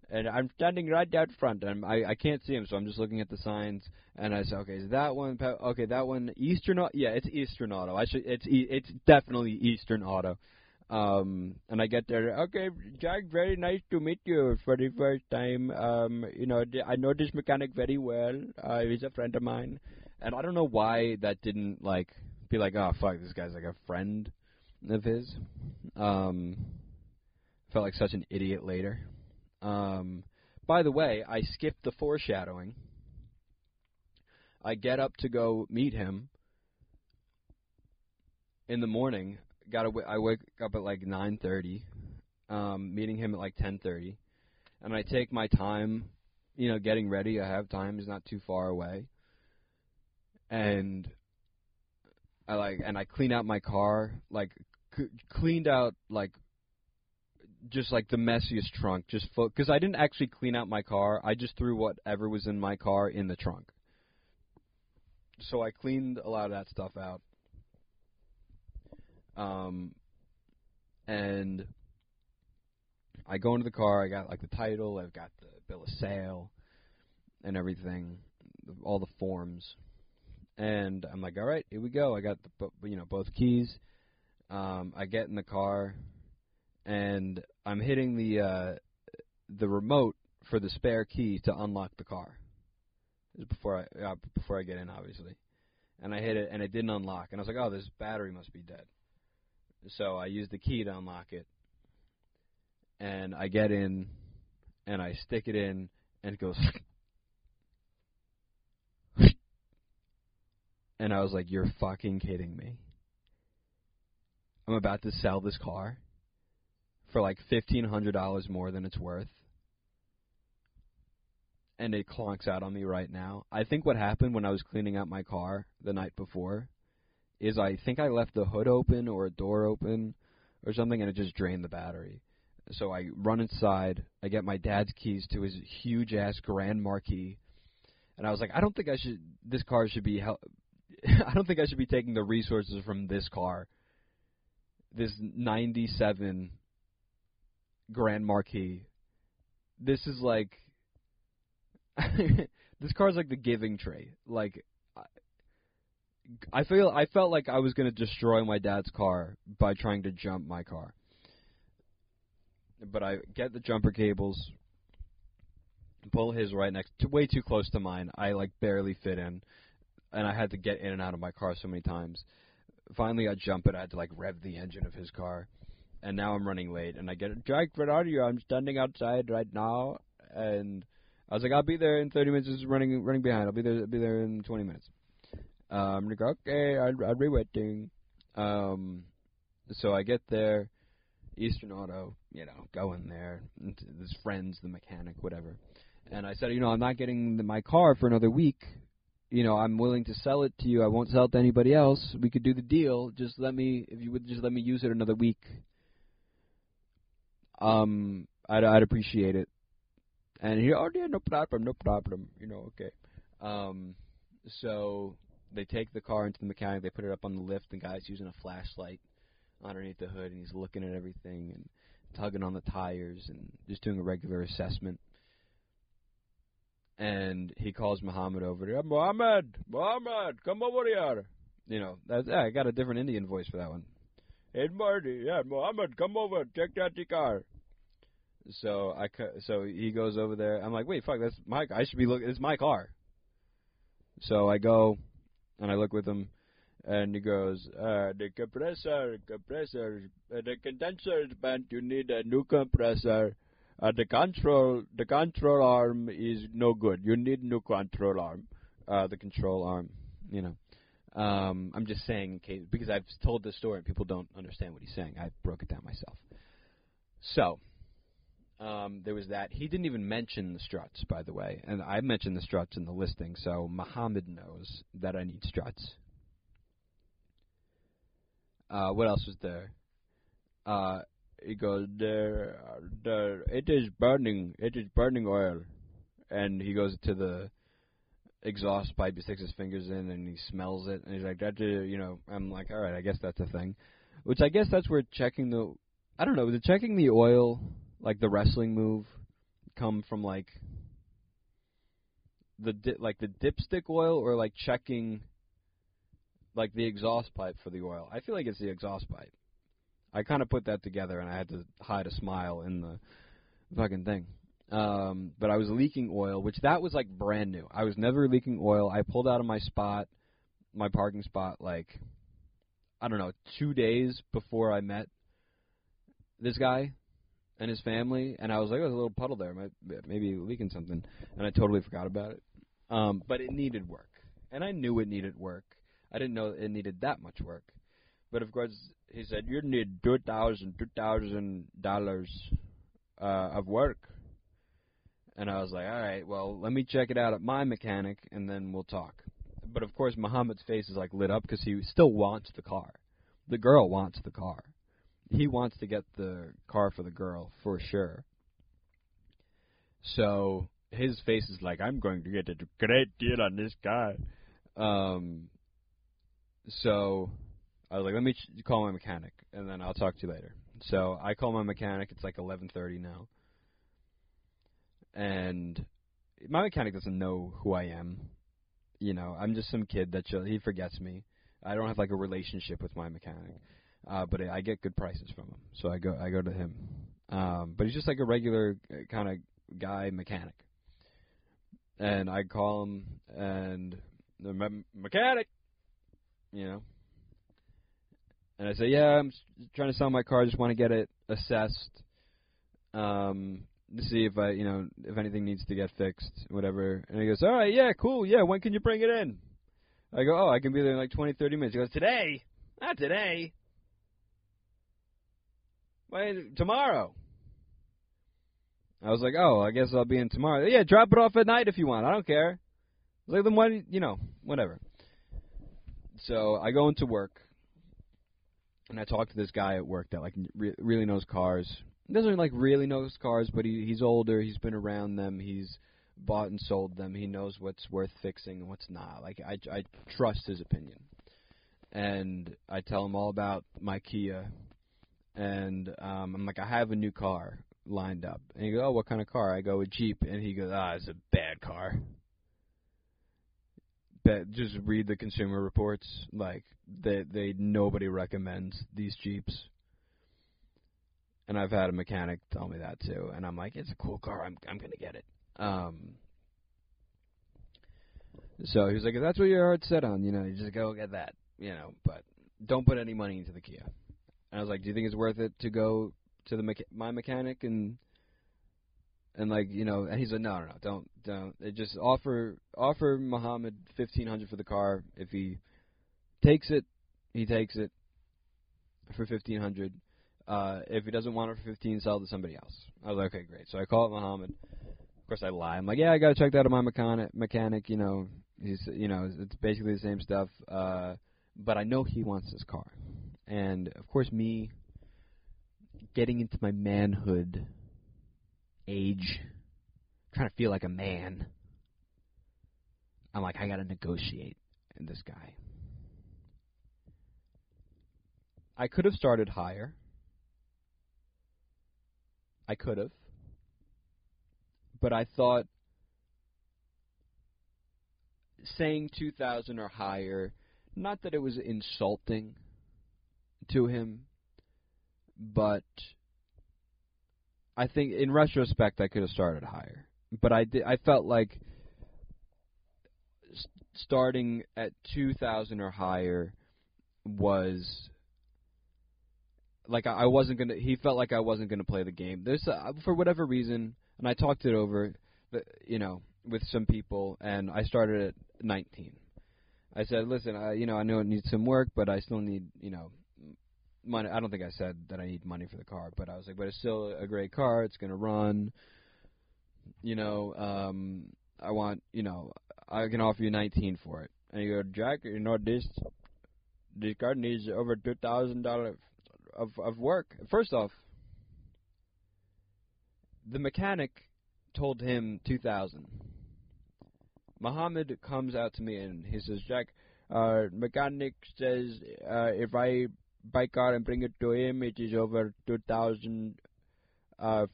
And I'm standing right out front. And I can't see him, so I'm just looking at the signs. And I say, okay, is that one? Okay, that one, Eastern Auto? Yeah, it's Eastern Auto. It's definitely Eastern Auto. And I get there. Okay, Jack, very nice to meet you for the first time. I know this mechanic very well. He's a friend of mine. And I don't know why that didn't, be oh, fuck, this guy's, a friend of his. Felt like such an idiot later. By the way, I skipped the foreshadowing. I get up to go meet him in the morning. I wake up at, 9:30, meeting him at, 10:30. And I take my time, getting ready. I have time. It's not too far away. And I clean out my car, cleaned out just the messiest trunk, just because I didn't actually clean out my car. I just threw whatever was in my car in the trunk. So I cleaned a lot of that stuff out. And I go into the car. I got the title. I've got the bill of sale and everything, all the forms. And I'm all right, here we go. I got the, both keys. I get in the car, and I'm hitting the remote for the spare key to unlock the car. Before I get in, obviously. And I hit it, and it didn't unlock. And I was like, oh, this battery must be dead. So I use the key to unlock it. And I get in, and I stick it in, and it goes... And I was like, you're fucking kidding me. I'm about to sell this car for like $1,500 more than it's worth. And it clonks out on me right now. I think what happened when I was cleaning out my car the night before is I think I left the hood open or a door open or something, and it just drained the battery. So I run inside. I get my dad's keys to his huge-ass Grand Marquis. And I was like, I don't think I should be taking the resources from this car, this 97 Grand Marquis. This is like, this car is like the giving tree. Like, I felt like I was going to destroy my dad's car by trying to jump my car. But I get the jumper cables, pull his right next, way too close to mine. I like barely fit in. And I had to get in and out of my car so many times. Finally, I jump it. I had to, like, rev the engine of his car. And now I'm running late. And I get dragged right out of here. I'm standing outside right now. And I was like, I'll be there in 30 minutes. Just running behind. I'll be there in 20 minutes. I'm going to go, okay, I'll be waiting. So I get there. Eastern Auto, you know, going there. His friends, the mechanic, whatever. And I said, you know, I'm not getting my car for another week. You know, I'm willing to sell it to you. I won't sell it to anybody else. We could do the deal. If you would just let me use it another week. I'd appreciate it. And he, oh yeah, no problem. You know, okay. So they take the car into the mechanic. They put it up on the lift. The guy's using a flashlight underneath the hood, and he's looking at everything and tugging on the tires and just doing a regular assessment. And he calls Muhammad over to him. Muhammad, come over here. You know, I got a different Indian voice for that one. Hey, Marty, yeah, Muhammad, come over, check out the car. So he goes over there. I'm like, wait, fuck, that's my car. I should be looking. It's my car. So I go and I look with him, and he goes, the condenser is bent. You need a new compressor. The control arm is no good. You need new control arm. The control arm, you know. I'm just saying, because I've told this story and people don't understand what he's saying. I broke it down myself. So, there was that. He didn't even mention the struts, by the way. And I mentioned the struts in the listing, so Muhammad knows that I need struts. What else was there? He goes, it is burning oil. And he goes to the exhaust pipe, he sticks his fingers in, and he smells it, and he's like, that, you know, I'm like, all right, I guess that's a thing. Which I guess that's where checking the oil, like the wrestling move, come from, like, the dipstick oil, or, like, checking, like, the exhaust pipe for the oil? I feel like it's the exhaust pipe. I kind of put that together, and I had to hide a smile in the fucking thing. But I was leaking oil, which that was, like, brand new. I was never leaking oil. I pulled out of my parking spot, like, I don't know, 2 days before I met this guy and his family. And I was like, oh, there's a little puddle there. Maybe leaking something. And I totally forgot about it. But it needed work. And I knew it needed work. I didn't know it needed that much work. But, of course, he said, you need $2,000 of work. And I was like, all right, well, let me check it out at my mechanic, and then we'll talk. But, of course, Muhammad's face is, like, lit up because he still wants the car. The girl wants the car. He wants to get the car for the girl, for sure. So his face is like, I'm going to get a great deal on this car. So I was like, let me call my mechanic, and then I'll talk to you later. So I call my mechanic. It's like 11:30 now. And my mechanic doesn't know who I am. You know, I'm just some kid that he forgets me. I don't have, like, a relationship with my mechanic. But I get good prices from him. So I go to him. But he's just, like, a regular kind of guy mechanic. And I call him, and the mechanic, you know. And I say, yeah, I'm trying to sell my car. I just want to get it assessed to see if I, you know, if anything needs to get fixed, whatever. And he goes, all right, yeah, cool, yeah. When can you bring it in? I go, oh, I can be there in like 20, 30 minutes. He goes, today? Not today. Wait, tomorrow. I was like, oh, I guess I'll be in tomorrow. Yeah, drop it off at night if you want. I don't care. Like, then when, you know, whatever. So I go into work. And I talked to this guy at work that, like, really knows cars. He doesn't, like, really knows cars, but he's older. He's been around them. He's bought and sold them. He knows what's worth fixing and what's not. Like, I trust his opinion. And I tell him all about my Kia. And I'm like, I have a new car lined up. And he goes, oh, what kind of car? I go, a Jeep. And he goes, ah, it's a bad car. Just read the consumer reports. Like, they nobody recommends these Jeeps. And I've had a mechanic tell me that too. And I'm like, it's a cool car. I'm gonna get it. So he was like, if that's what your heart's set on, you know, you just go get that, you know. But don't put any money into the Kia. And I was like, do you think it's worth it to go to the my mechanic and like, you know? And he's like, no, don't. They just offer Muhammad $1,500 for the car. If he takes it, he takes it for $1,500. If he doesn't want it for $1,500, sell it to somebody else. I was like, okay, great. So I call up Muhammad. Of course, I lie. I'm like, yeah, I gotta check that out on my mechanic. You know, he's, you know, it's basically the same stuff. But I know he wants this car, and of course, me getting into my manhood age, trying to feel like a man, I'm like, I gotta negotiate. And this guy, I could have started higher. I could have. But I thought saying 2,000 or higher, not that it was insulting to him, but I think in retrospect I could have started higher. But I felt like starting at 2,000 or higher was... like, I wasn't going to... He felt like I wasn't going to play the game. There's, for whatever reason, and I talked it over, you know, with some people, and I started at 19. I said, listen, I know it needs some work, but I still need, you know, money. I don't think I said that I need money for the car, but I was like, but it's still a great car. It's going to run. You know, I want, you know, I can offer you 19 for it. And you go, Jack, you know, this car needs over $2,000... Of work. First off, the mechanic told him 2,000. Muhammad comes out to me and he says, Jack, mechanic says if I buy car and bring it to him, it is over 2,000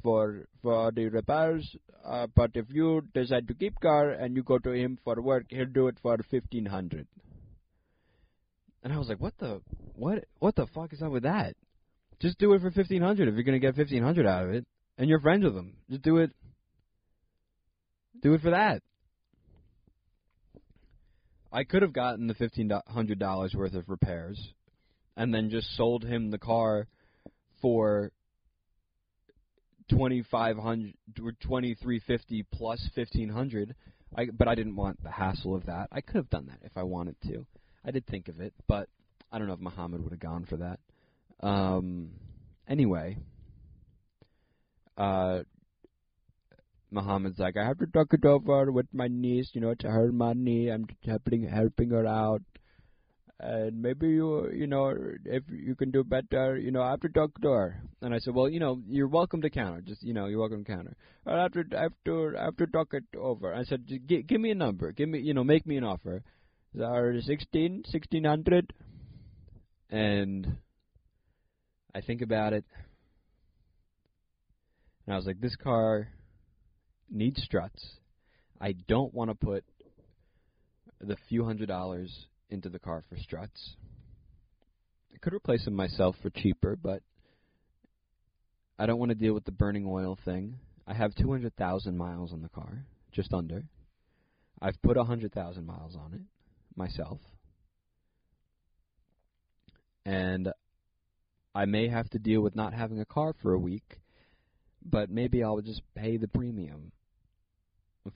for the repairs. But if you decide to keep car and you go to him for work, he'll do it for 1,500. And I was like, what the fuck is up with that? Just do it for $1,500 if you're gonna get $1,500 out of it, and you're friends with them. Just do it. Do it for that. I could have gotten the $1,500 worth of repairs, and then just sold him the car for $2,350 plus $1,500. But I didn't want the hassle of that. I could have done that if I wanted to. I did think of it, but I don't know if Muhammad would have gone for that. Anyway, Muhammad's like, I have to talk it over with my niece. You know, it's her money. I'm just helping her out. And maybe, you know, if you can do better, you know, I have to talk to her. And I said, well, you know, you're welcome to counter. Just, you know, you're welcome to counter. I have to talk it over. I said, give me a number. Give me, you know, make me an offer. Are 1,600, and I think about it, and I was like, this car needs struts. I don't want to put the few $100s into the car for struts. I could replace them myself for cheaper, but I don't want to deal with the burning oil thing. I have 200,000 miles on the car, just under. I've put 100,000 miles on it myself, and I may have to deal with not having a car for a week, but maybe I'll just pay the premium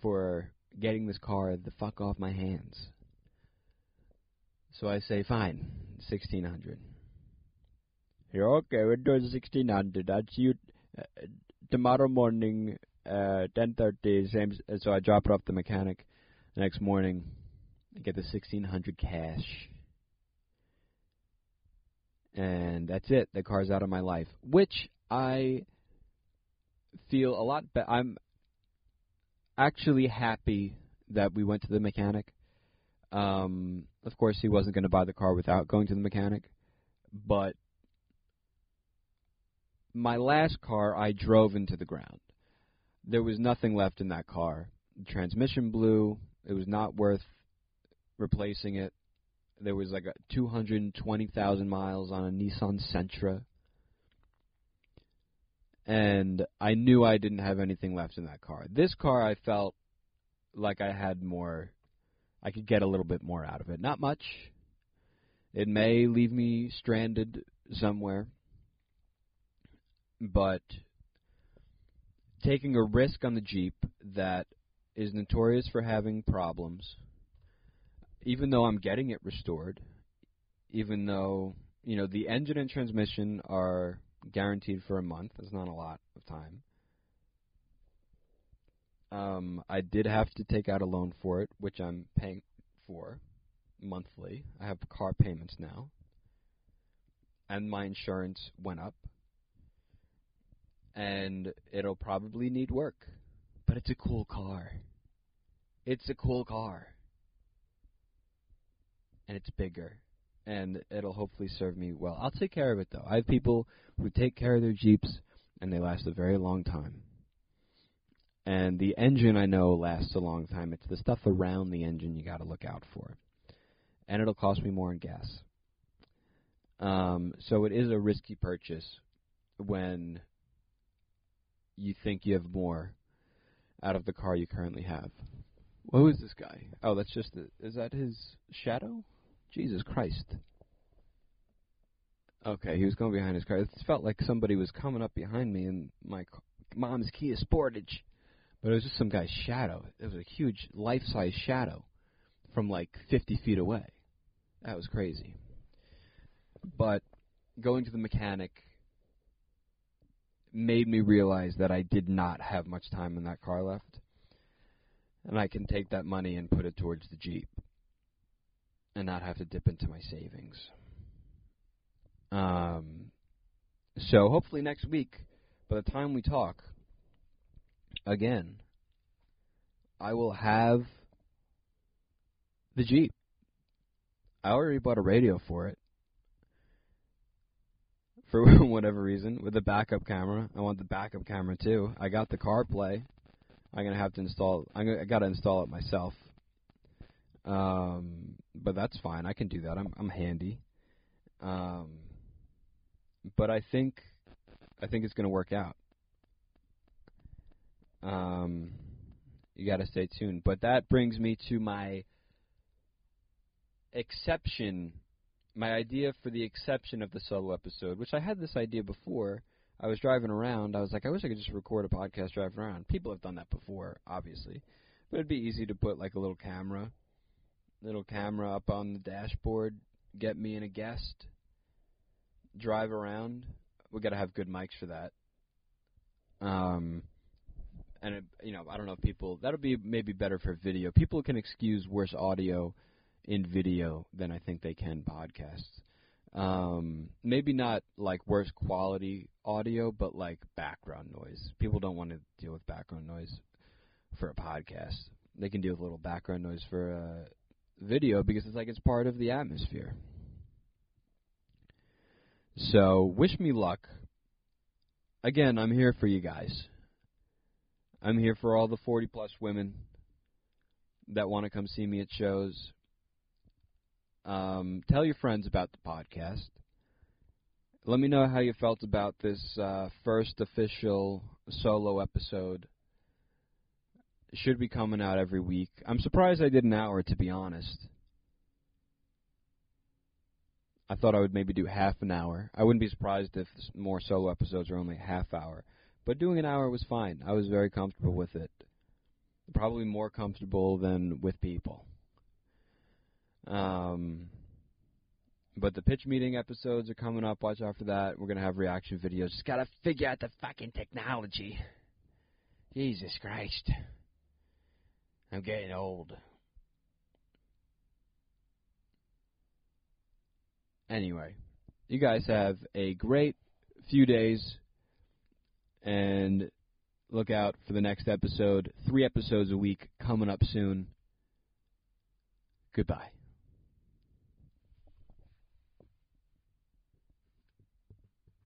for getting this car the fuck off my hands. So I say, fine, $1,600. You're okay, we're doing $1,600. That's you tomorrow morning, 10:30. Same. So I drop it off the mechanic the next morning. I get the $1,600 cash. And that's it. The car's out of my life, which I feel a lot better. I'm actually happy that we went to the mechanic. Of course, he wasn't going to buy the car without going to the mechanic. But my last car, I drove into the ground. There was nothing left in that car. The transmission blew. It was not worth replacing it. There was like 220,000 miles on a Nissan Sentra. And I knew I didn't have anything left in that car. This car, I felt like I had more. I could get a little bit more out of it. Not much. It may leave me stranded somewhere. But taking a risk on the Jeep that is notorious for having problems, even though I'm getting it restored, even though, you know, the engine and transmission are guaranteed for a month. That's not a lot of time. I did have to take out a loan for it, which I'm paying for monthly. I have car payments now. And my insurance went up. And it'll probably need work. But it's a cool car. It's a cool car. And it's bigger. And it'll hopefully serve me well. I'll take care of it, though. I have people who take care of their Jeeps, and they last a very long time. And the engine, I know, lasts a long time. It's the stuff around the engine you got to look out for. And it'll cost me more in gas. So it is a risky purchase when you think you have more out of the car you currently have. Who is this guy? Oh, that's just is that his shadow? Jesus Christ. Okay, he was going behind his car. It felt like somebody was coming up behind me in my mom's Kia Sportage. But it was just some guy's shadow. It was a huge life-size shadow from like 50 feet away. That was crazy. But going to the mechanic made me realize that I did not have much time in that car left. And I can take that money and put it towards the Jeep. And not have to dip into my savings. So hopefully next week, by the time we talk again, I will have the Jeep. I already bought a radio for it. For whatever reason. With a backup camera. I want the backup camera too. I got the CarPlay. I'm going to have to install. I got to install it myself. But that's fine. I can do that. I'm handy. But I think it's going to work out. You got to stay tuned. But that brings me to my exception, my idea for the exception of the solo episode, which I had this idea before. I was driving around. I was like, I wish I could just record a podcast driving around. People have done that before, obviously. But it'd be easy to put like a little camera up on the dashboard, get me and a guest, drive around. We got to have good mics for that. And it, you know, I don't know if people, that'll be maybe better for video. People can excuse worse audio in video than I think they can podcasts. Maybe not like worse quality audio, but like background noise. People don't want to deal with background noise for a podcast. They can deal with a little background noise for a video because it's like it's part of the atmosphere. So wish me luck. Again, I'm here for you guys. I'm here for all the 40 plus women that want to come see me at shows. Tell your friends about the podcast. Let me know how you felt about this first official solo episode. Should be coming out every week. I'm surprised I did an hour, to be honest. I thought I would maybe do half an hour. I wouldn't be surprised if more solo episodes are only a half hour. But doing an hour was fine. I was very comfortable with it. Probably more comfortable than with people. But the pitch meeting episodes are coming up. Watch out for that. We're going to have reaction videos. Just got to figure out the fucking technology. Jesus Christ. I'm getting old. Anyway, you guys have a great few days, and look out for the next episode. 3 episodes a week coming up soon. Goodbye.